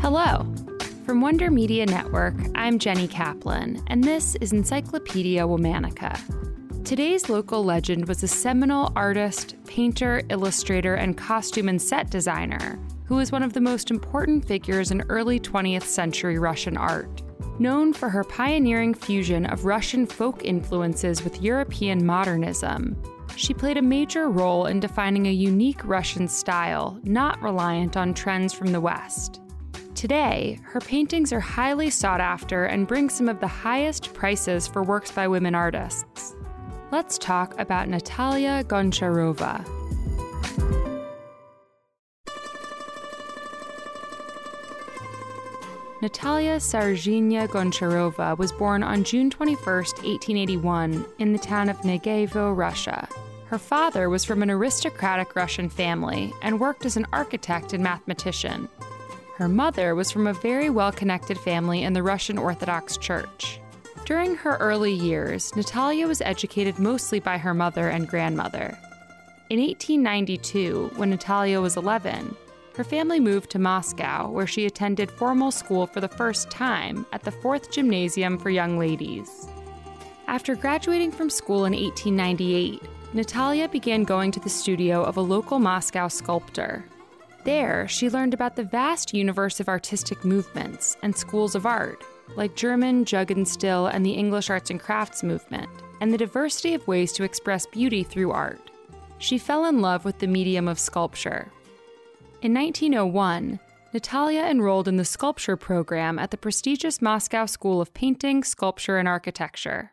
Hello! From Wonder Media Network, I'm Jenny Kaplan, and this is Encyclopedia Womannica. Today's local legend was a seminal artist, painter, illustrator, and costume and set designer who was one of the most important figures in early 20th century Russian art. Known for her pioneering fusion of Russian folk influences with European modernism, she played a major role in defining a unique Russian style, not reliant on trends from the West. Today, her paintings are highly sought after and bring some of the highest prices for works by women artists. Let's talk about Natalia Goncharova. Natalia Sergeyevna Goncharova was born on June 21, 1881, in the town of Negevo, Russia. Her father was from an aristocratic Russian family and worked as an architect and mathematician. Her mother was from a very well-connected family in the Russian Orthodox Church. During her early years, Natalia was educated mostly by her mother and grandmother. In 1892, when Natalia was 11, her family moved to Moscow, where she attended formal school for the first time at the 4th Gymnasium for Young Ladies. After graduating from school in 1898, Natalia began going to the studio of a local Moscow sculptor. There, she learned about the vast universe of artistic movements and schools of art, like German, Jugendstil, and the English Arts and Crafts movement, and the diversity of ways to express beauty through art. She fell in love with the medium of sculpture. In 1901, Natalia enrolled in the sculpture program at the prestigious Moscow School of Painting, Sculpture, and Architecture.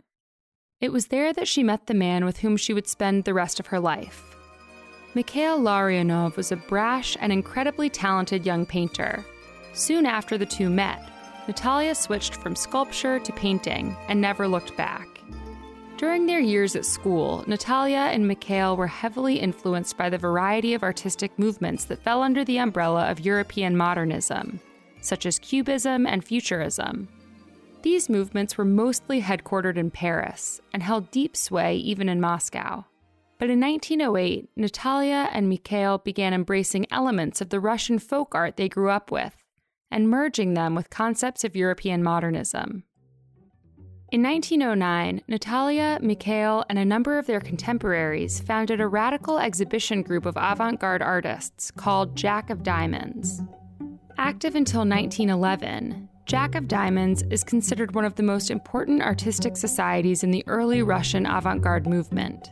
It was there that she met the man with whom she would spend the rest of her life. Mikhail Larionov was a brash and incredibly talented young painter. Soon after the two met, Natalia switched from sculpture to painting and never looked back. During their years at school, Natalia and Mikhail were heavily influenced by the variety of artistic movements that fell under the umbrella of European modernism, such as Cubism and Futurism. These movements were mostly headquartered in Paris and held deep sway even in Moscow. But in 1908, Natalia and Mikhail began embracing elements of the Russian folk art they grew up with and merging them with concepts of European modernism. In 1909, Natalia, Mikhail, and a number of their contemporaries founded a radical exhibition group of avant-garde artists called Jack of Diamonds. Active until 1911, Jack of Diamonds is considered one of the most important artistic societies in the early Russian avant-garde movement.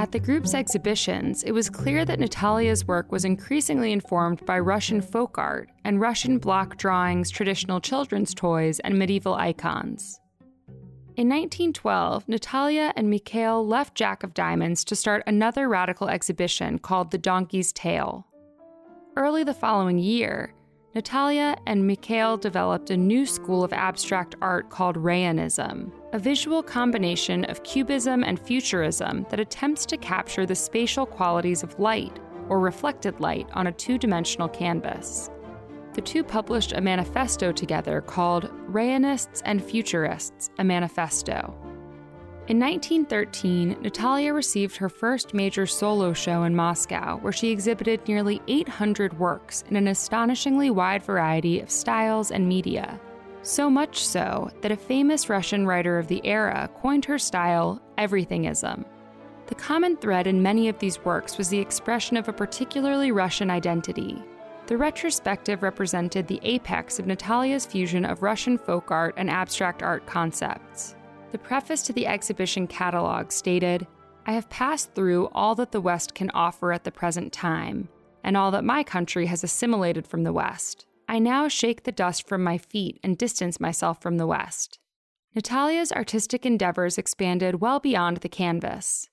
At the group's exhibitions, it was clear that Natalia's work was increasingly informed by Russian folk art and Russian block drawings, traditional children's toys, and medieval icons. In 1912, Natalia and Mikhail left Jack of Diamonds to start another radical exhibition called The Donkey's Tail. Early the following year, Natalia and Mikhail developed a new school of abstract art called Rayonism, a visual combination of Cubism and Futurism that attempts to capture the spatial qualities of light, or reflected light, on a two-dimensional canvas. The two published a manifesto together called Rayonists and Futurists, a Manifesto. In 1913, Natalia received her first major solo show in Moscow, where she exhibited nearly 800 works in an astonishingly wide variety of styles and media, so much so that a famous Russian writer of the era coined her style everythingism. The common thread in many of these works was the expression of a particularly Russian identity. The retrospective represented the apex of Natalia's fusion of Russian folk art and abstract art concepts. The preface to the exhibition catalog stated, "I have passed through all that the West can offer at the present time, and all that my country has assimilated from the West. I now shake the dust from my feet and distance myself from the West." Natalia's artistic endeavors expanded well beyond the canvas.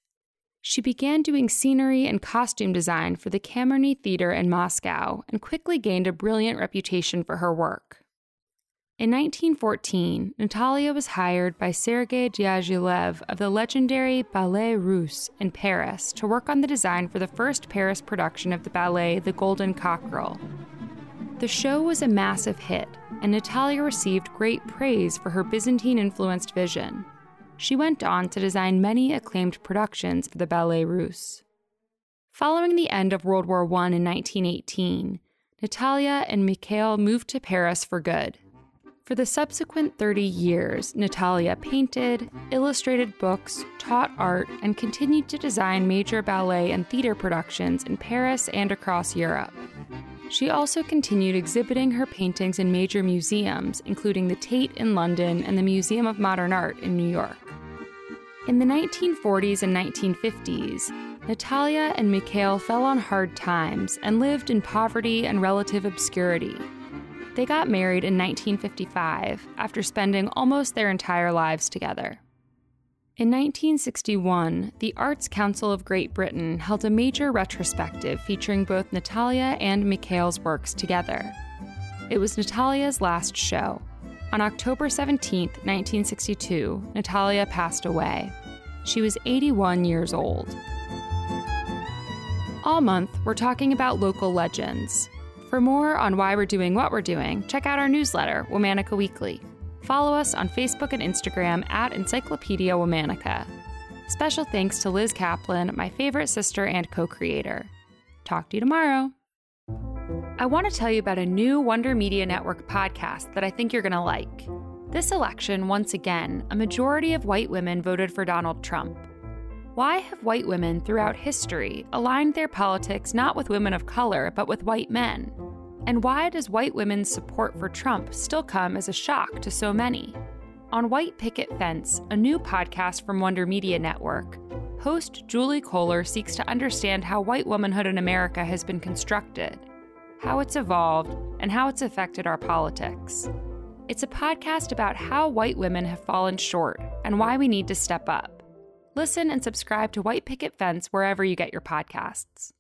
She began doing scenery and costume design for the Kamerny Theater in Moscow and quickly gained a brilliant reputation for her work. In 1914, Natalia was hired by Sergei Diaghilev of the legendary Ballet Russe in Paris to work on the design for the first Paris production of the ballet The Golden Cockerel. The show was a massive hit, and Natalia received great praise for her Byzantine-influenced vision. She went on to design many acclaimed productions for the Ballet Russe. Following the end of World War I in 1918, Natalia and Mikhail moved to Paris for good. For the subsequent 30 years, Natalia painted, illustrated books, taught art, and continued to design major ballet and theater productions in Paris and across Europe. She also continued exhibiting her paintings in major museums, including the Tate in London and the Museum of Modern Art in New York. In the 1940s and 1950s, Natalia and Mikhail fell on hard times and lived in poverty and relative obscurity. They got married in 1955 after spending almost their entire lives together. In 1961, the Arts Council of Great Britain held a major retrospective featuring both Natalia and Mikhail's works together. It was Natalia's last show. On October 17, 1962, Natalia passed away. She was 81 years old. All month, we're talking about local legends. For more on why we're doing what we're doing, check out our newsletter, Womanica Weekly. Follow us on Facebook and Instagram at Encyclopedia Womanica. Special thanks to Liz Kaplan, my favorite sister and co-creator. Talk to you tomorrow. I want to tell you about a new Wonder Media Network podcast that I think you're going to like. This election, once again, a majority of white women voted for Donald Trump. Why have white women throughout history aligned their politics not with women of color, but with white men? And why does white women's support for Trump still come as a shock to so many? On White Picket Fence, a new podcast from Wonder Media Network, host Julie Kohler seeks to understand how white womanhood in America has been constructed, how it's evolved, and how it's affected our politics. It's a podcast about how white women have fallen short and why we need to step up. Listen and subscribe to White Picket Fence wherever you get your podcasts.